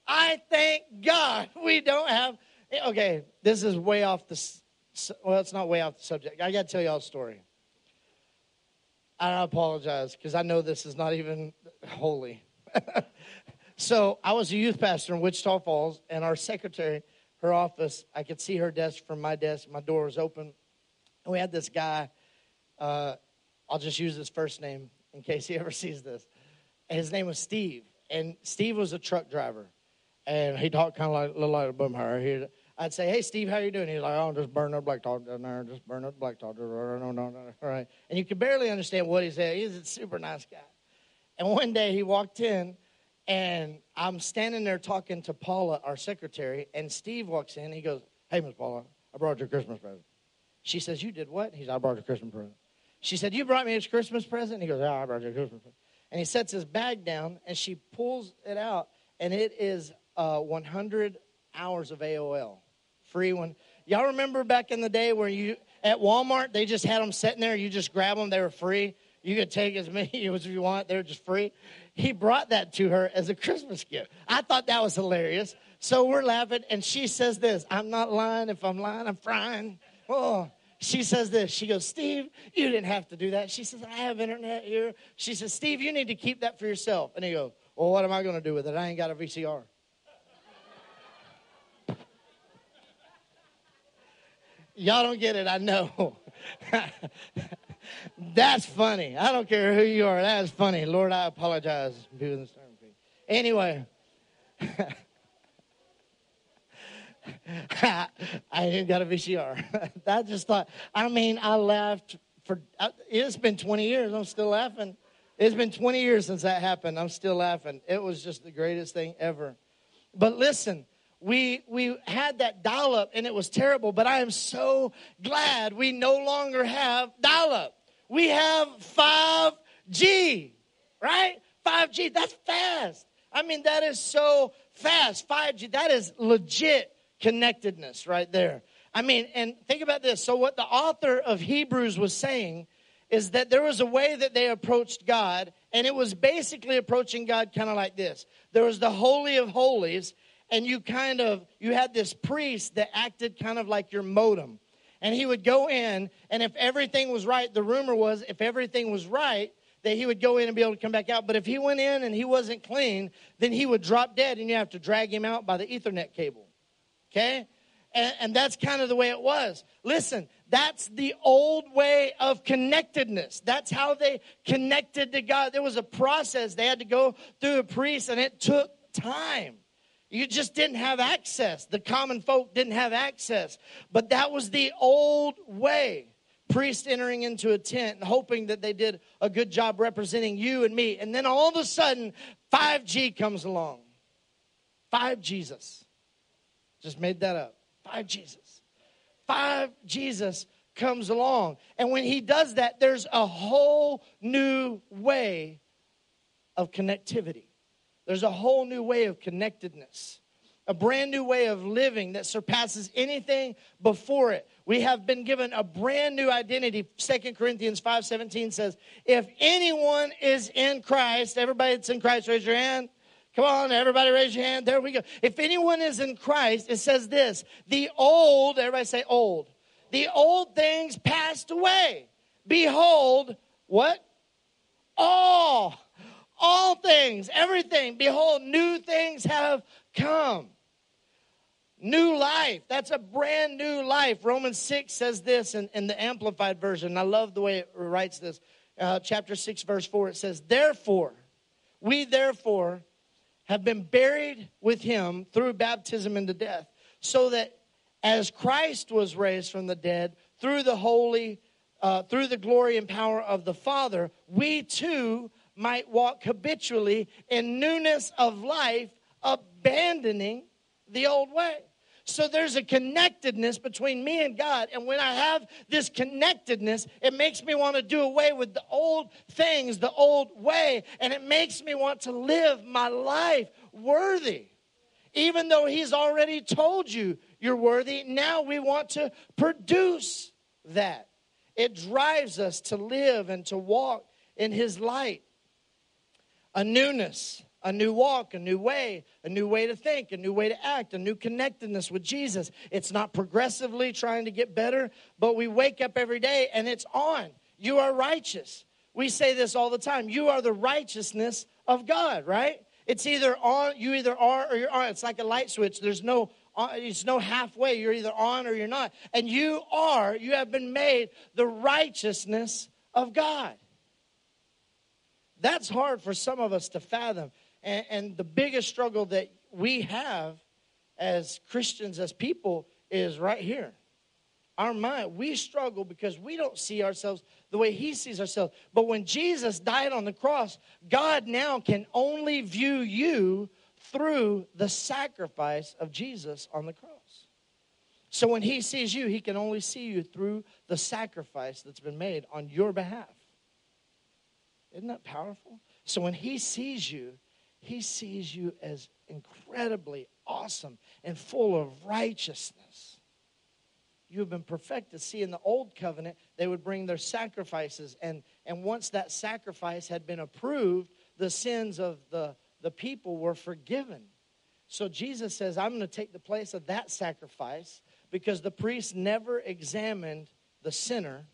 I thank God we don't have... Okay, this is way off the... Well, it's not way off the subject. I got to tell y'all a story. I apologize, because I know this is not even holy. So, I was a youth pastor in Wichita Falls, and our secretary... her office, I could see her desk from my desk. My door was open. And we had this guy. I'll just use his first name in case he ever sees this. And his name was Steve. And Steve was a truck driver. And he talked kind of like a little like a Boomhauer. I'd say, hey, Steve, how you doing? He's like, oh, I'm just burning up blacktop down there. Just burning up blacktop. No. All right. And you could barely understand what he said. He's a super nice guy. And one day he walked in. And I'm standing there talking to Paula, our secretary, and Steve walks in. He goes, hey, Miss Paula, I brought your Christmas present. She says, you did what? He said, I brought your Christmas present. She said, you brought me this Christmas present? He goes, yeah, I brought your Christmas present. And he sets his bag down, and she pulls it out, and it is 100 hours of AOL. Free one. Y'all remember back in the day where you, at Walmart, they just had them sitting there. You just grab them. They were free. You could take as many as you want. They're just free. He brought that to her as a Christmas gift. I thought that was hilarious. So we're laughing, and she says this. I'm not lying. If I'm lying, I'm frying. Oh, she says this. She goes, Steve, you didn't have to do that. She says, I have internet here. She says, Steve, you need to keep that for yourself. And he goes, well, what am I going to do with it? I ain't got a VCR. Y'all don't get it. I know. That's funny. I don't care who you are. That's funny. Lord, I apologize. Anyway, I ain't got a VCR. I just thought, I mean, I laughed for, it's been 20 years. I'm still laughing. It's been 20 years since that happened. I'm still laughing. It was just the greatest thing ever. But listen, we had that dial-up, and it was terrible, but I am so glad we no longer have dial-up. We have 5G, right? 5G, that's fast. I mean, that is so fast. 5G, that is legit connectedness right there. I mean, and think about this. So what the author of Hebrews was saying is that there was a way that they approached God, and it was basically approaching God kind of like this. There was the Holy of Holies, and you had this priest that acted kind of like your modem. And he would go in, and if everything was right, the rumor was if everything was right, that he would go in and be able to come back out. But if he went in and he wasn't clean, then he would drop dead, and you have to drag him out by the Ethernet cable. Okay? And that's kind of the way it was. Listen, That's the old way of connectedness. That's how they connected to God. There was a process. They had to go through a priest, and it took time. You just didn't have access. The common folk didn't have access. But that was the old way. Priest entering into a tent and hoping that they did a good job representing you and me. And then all of a sudden, 5G comes along. 5Jesus. Just made that up. 5Jesus. 5Jesus comes along. And when he does that, there's a whole new way of connectivity. There's a whole new way of connectedness. A brand new way of living that surpasses anything before it. We have been given a brand new identity. 2 Corinthians 5:17 says, if anyone is in Christ, everybody that's in Christ, raise your hand. Come on, everybody raise your hand. There we go. If anyone is in Christ, it says this, the old, everybody say old. The old things passed away. Behold, what? All things, everything. Behold, new things have come. New life. That's a brand new life. Romans 6 says this in the Amplified Version. I love the way it writes this. Chapter 6, verse 4, it says, therefore, we therefore have been buried with him through baptism into death, so that as Christ was raised from the dead through the holy, through the glory and power of the Father, we too might walk habitually in newness of life, abandoning the old way. So there's a connectedness between me and God. And when I have this connectedness, it makes me want to do away with the old things, the old way. And it makes me want to live my life worthy. Even though he's already told you you're worthy, now we want to produce that. It drives us to live and to walk in his light. A newness. A new walk, a new way to think, a new way to act, a new connectedness with Jesus. It's not progressively trying to get better, but we wake up every day and it's on. You are righteous. We say this all the time. You are the righteousness of God, right? It's either on, you either are or you're on. It's like a light switch. There's no, it's no halfway. You're either on or you're not. And you are, you have been made the righteousness of God. That's hard for some of us to fathom. And the biggest struggle that we have as Christians, as people, is right here. Our mind, we struggle because we don't see ourselves the way he sees ourselves. But when Jesus died on the cross, God now can only view you through the sacrifice of Jesus on the cross. So when he sees you, he can only see you through the sacrifice that's been made on your behalf. Isn't that powerful? So when he sees you as incredibly awesome and full of righteousness. You have been perfected. See, in the old covenant, they would bring their sacrifices. And once that sacrifice had been approved, the sins of the people were forgiven. So Jesus says, I'm going to take the place of that sacrifice because the priest never examined the sinner.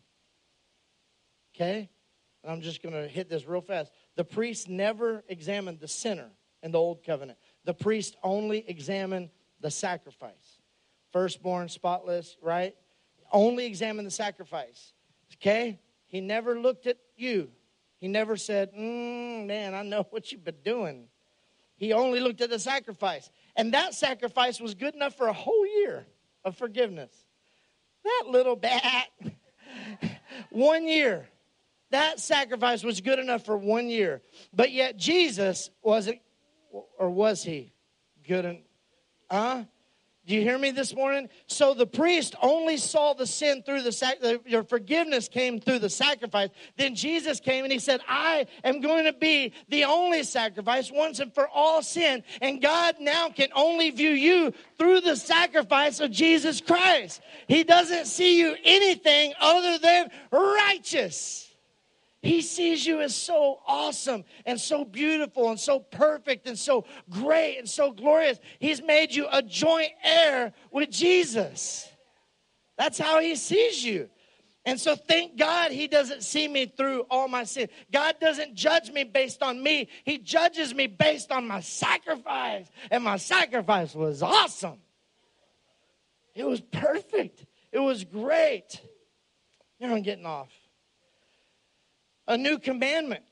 Okay? I'm just going to hit this real fast. The priest never examined the sinner in the old covenant. The priest only examined the sacrifice. Firstborn, spotless, right? Only examined the sacrifice. Okay? He never looked at you. He never said, man, I know what you've been doing. He only looked at the sacrifice. And that sacrifice was good enough for a whole year of forgiveness. That little bat. 1 year. That sacrifice was good enough for 1 year. But yet Jesus wasn't, or was he good enough? Do you hear me this morning? So the priest only saw the sin through the sacrifice. Your forgiveness came through the sacrifice. Then Jesus came and he said, I am going to be the only sacrifice once and for all sin. And God now can only view you through the sacrifice of Jesus Christ. He doesn't see you anything other than righteous. He sees you as so awesome and so beautiful and so perfect and so great and so glorious. He's made you a joint heir with Jesus. That's how he sees you. And so thank God he doesn't see me through all my sin. God doesn't judge me based on me. He judges me based on my sacrifice. And my sacrifice was awesome. It was perfect. It was great. They're not getting off. A new commandment.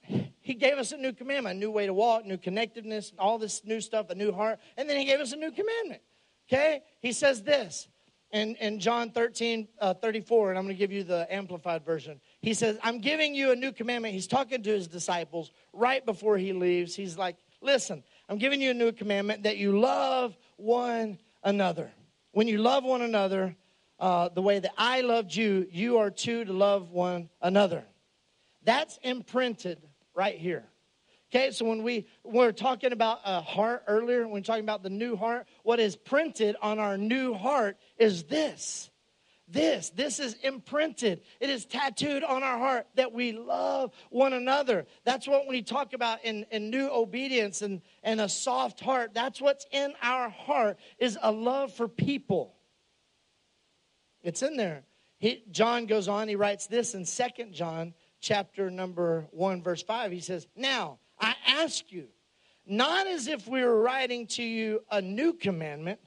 He gave us a new commandment, a new way to walk, new connectedness, all this new stuff, a new heart. And then he gave us a new commandment. Okay? He says this in John 13, 34, and I'm going to give you the amplified version. He says, I'm giving you a new commandment. He's talking to his disciples right before he leaves. He's like, listen, I'm giving you a new commandment that you love one another. When you love one another the way that I loved you, you are too to love one another. That's imprinted right here. Okay, so when we're talking about a heart earlier, when we're talking about the new heart, what is printed on our new heart is this. This is imprinted. It is tattooed on our heart that we love one another. That's what we talk about in new obedience and a soft heart. That's what's in our heart is a love for people. It's in there. John goes on, he writes this in 2 John chapter number 1, verse 5. He says, now I ask you, not as if we were writing to you a new commandment,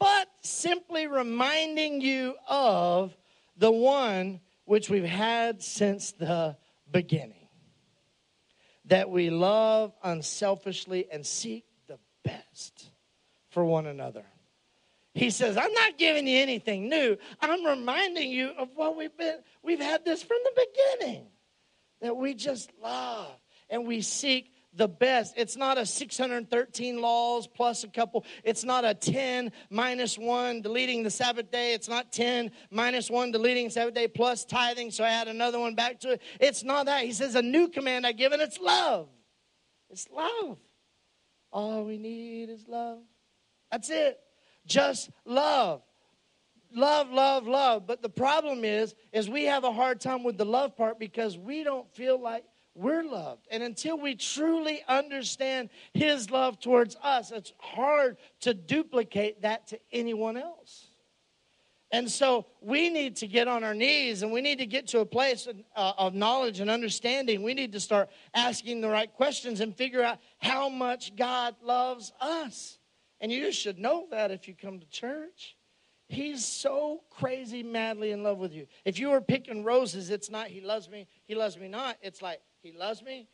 but simply reminding you of the one which we've had since the beginning, that we love unselfishly and seek the best for one another. He says, I'm not giving you anything new. I'm reminding you of what we've had this from the beginning. That we just love and we seek the best. It's not a 613 laws plus a couple. It's not a 10 minus 1 deleting the Sabbath day. It's not 10 minus 1 deleting Sabbath day plus tithing. So I add another one back to it. It's not that. He says a new command I give and it's love. It's love. All we need is love. That's it. Just love. Love, love, love. But the problem is we have a hard time with the love part because we don't feel like we're loved. And until we truly understand his love towards us, it's hard to duplicate that to anyone else. And so we need to get on our knees and we need to get to a place of knowledge and understanding. We need to start asking the right questions and figure out how much God loves us. And you should know that if you come to church. He's so crazy, madly in love with you. If you were picking roses, it's not he loves me not. It's like he loves me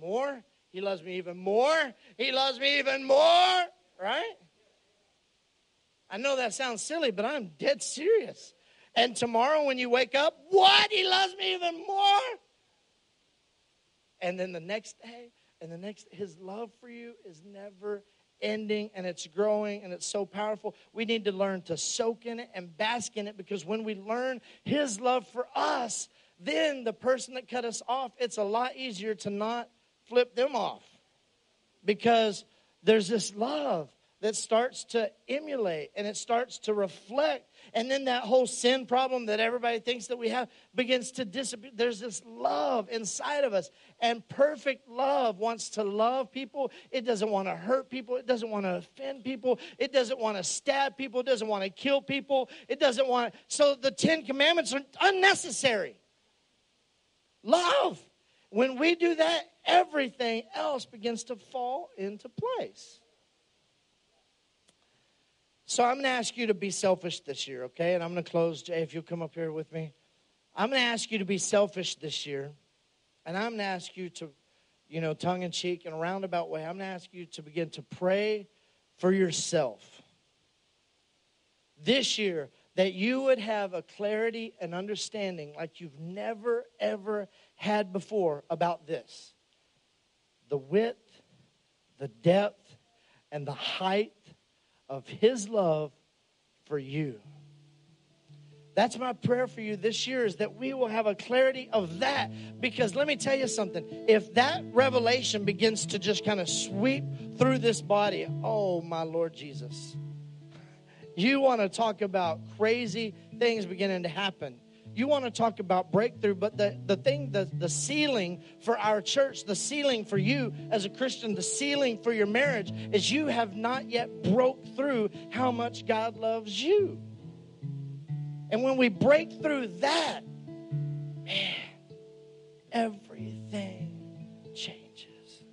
more, he loves me even more, he loves me even more, right? I know that sounds silly, but I'm dead serious. And tomorrow when you wake up, what? He loves me even more? And then the next day, and the next, his love for you is never ending, and it's growing, and it's so powerful. We need to learn to soak in it and bask in it, because when we learn his love for us, then the person that cut us off, it's a lot easier to not flip them off, because there's this love that starts to emulate and it starts to reflect, and then that whole sin problem that everybody thinks that we have begins to disappear. There's this love inside of us, and perfect love wants to love people. It doesn't want to hurt people. It doesn't want to offend people. It doesn't want to stab people. It doesn't want to kill people. It doesn't want to. So the Ten Commandments are unnecessary. Love. When we do that, everything else begins to fall into place. So I'm going to ask you to be selfish this year, okay? And I'm going to close. Jay, if you'll come up here with me. I'm going to ask you to be selfish this year. And I'm going to ask you to, you know, tongue-in-cheek in a roundabout way, I'm going to ask you to begin to pray for yourself this year, that you would have a clarity and understanding like you've never, ever had before about this. The width, the depth, and the height of his love for you. That's my prayer for you this year, is that we will have a clarity of that. Because let me tell you something. If that revelation begins to just kind of sweep through this body, oh my Lord Jesus. You want to talk about crazy things beginning to happen. You want to talk about breakthrough, but the ceiling for our church, the ceiling for you as a Christian, the ceiling for your marriage is you have not yet broke through how much God loves you. And when we break through that, man, everything changes.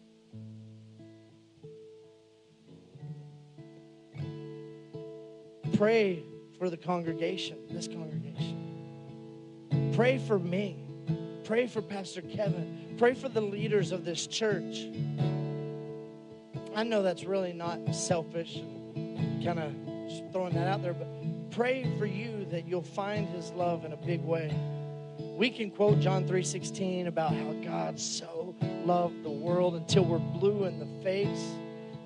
Pray for the congregation, this congregation. Pray for me. Pray for Pastor Kevin. Pray for the leaders of this church. I know that's really not selfish, kind of throwing that out there, but pray for you that you'll find his love in a big way. We can quote John 3:16 about how God so loved the world until we're blue in the face,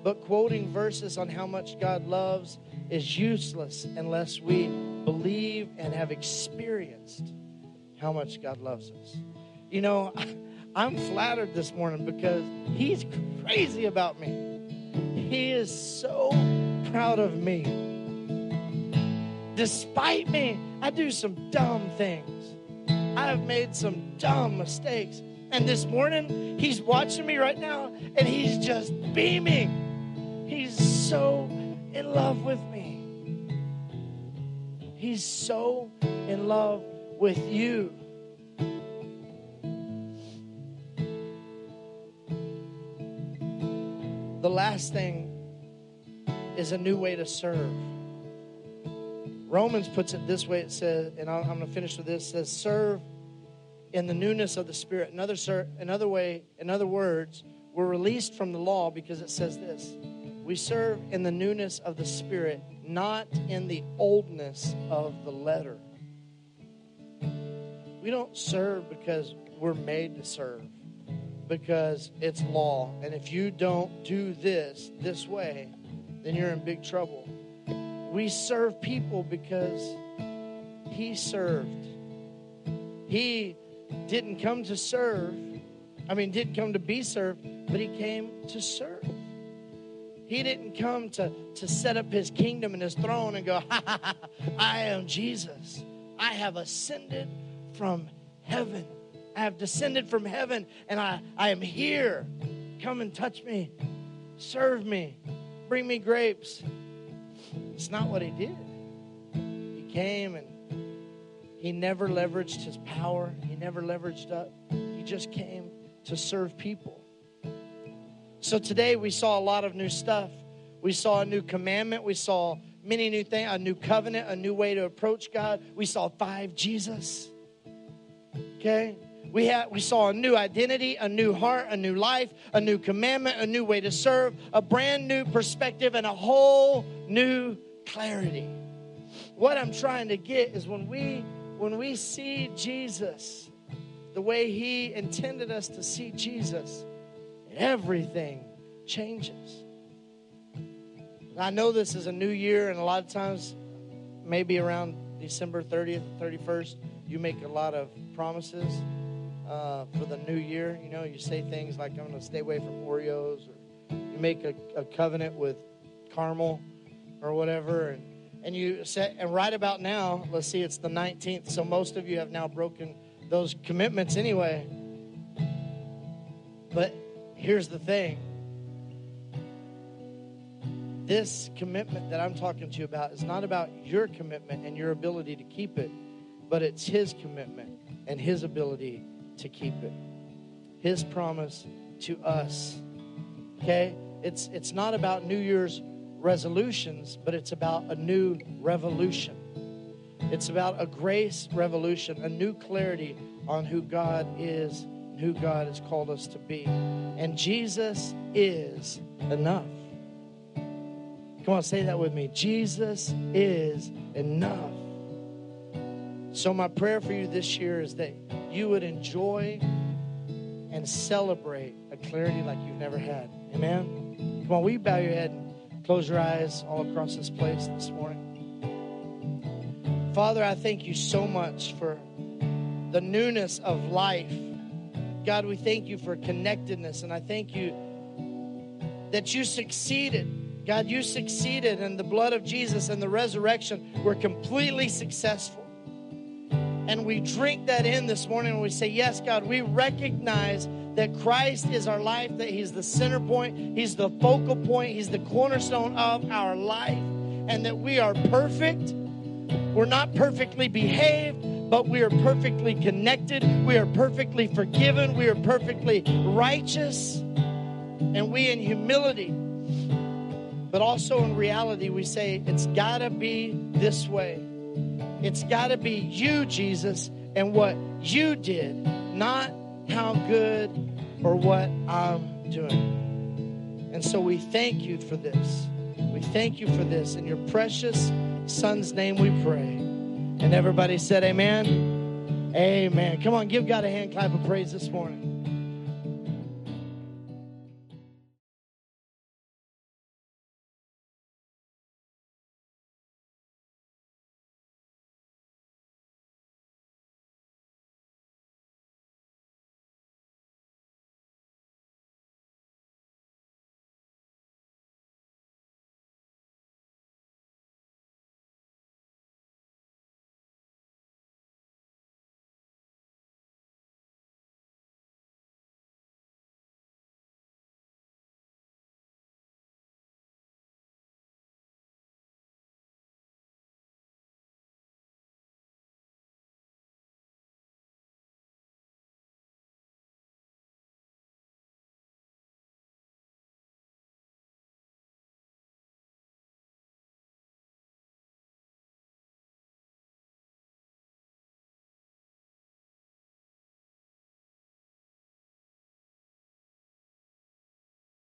but quoting verses on how much God loves is useless unless we believe and have experienced how much God loves us. You know, I'm flattered this morning because he's crazy about me. He is so proud of me. Despite me, I do some dumb things. I have made some dumb mistakes. And this morning, he's watching me right now, and he's just beaming. He's so in love with me. He's so in love with you. The last thing is a new way to serve. Romans puts it this way. It says, and I'm going to finish with this, it says, serve in the newness of the Spirit. In other words, we're released from the law because it says this. We serve in the newness of the Spirit, not in the oldness of the letter. We don't serve because we're made to serve, because it's law. And if you don't do this way, then you're in big trouble. We serve people because he served. He didn't come to serve. I mean, didn't come to be served, but he came to serve. He didn't come to set up his kingdom and his throne and go, ha, I am Jesus. I have ascended from heaven. I have descended from heaven, and I am here. Come and touch me. Serve me. Bring me grapes. It's not what he did. He came and he never leveraged his power. He never leveraged up. He just came to serve people. So today we saw a lot of new stuff. We saw a new commandment. We saw many new things, a new covenant, a new way to approach God. We saw 5 Jesus. Okay? We saw a new identity, a new heart, a new life, a new commandment, a new way to serve, a brand new perspective, and a whole new clarity. What I'm trying to get is when we see Jesus the way he intended us to see Jesus, everything changes. And I know this is a new year, and a lot of times, maybe around December 30th, 31st, you make a lot of promises for the new year. You know, you say things like, I'm going to stay away from Oreos, or you make a covenant with caramel or whatever, and you set, and right about now, let's see, it's the 19th, so most of you have now broken those commitments anyway. But here's the thing. This commitment that I'm talking to you about is not about your commitment and your ability to keep it, but it's his commitment and his ability to keep it. His promise to us. Okay? It's not about New Year's resolutions, but it's about a new revolution. It's about a grace revolution, a new clarity on who God is and who God has called us to be. And Jesus is enough. Come on, say that with me. Jesus is enough. So my prayer for you this year is that you would enjoy and celebrate a clarity like you've never had. Amen? Come on, will you bow your head? Close your eyes all across this place this morning. Father, I thank you so much for the newness of life. God, we thank you for connectedness, and I thank you that you succeeded. God, you succeeded, and the blood of Jesus and the resurrection were completely successful. And we drink that in this morning, and we say, yes, God, we recognize that Christ is our life, that he's the center point, he's the focal point, he's the cornerstone of our life, and that we are perfect. We're not perfectly behaved, but we are perfectly connected. We are perfectly forgiven. We are perfectly righteous. And we in humility, but also in reality, we say, it's got to be this way. It's got to be you, Jesus, and what you did, not how good or what I'm doing. And so we thank you for this. We thank you for this. In your precious Son's name we pray. And everybody said amen. Amen. Come on, give God a hand clap of praise this morning.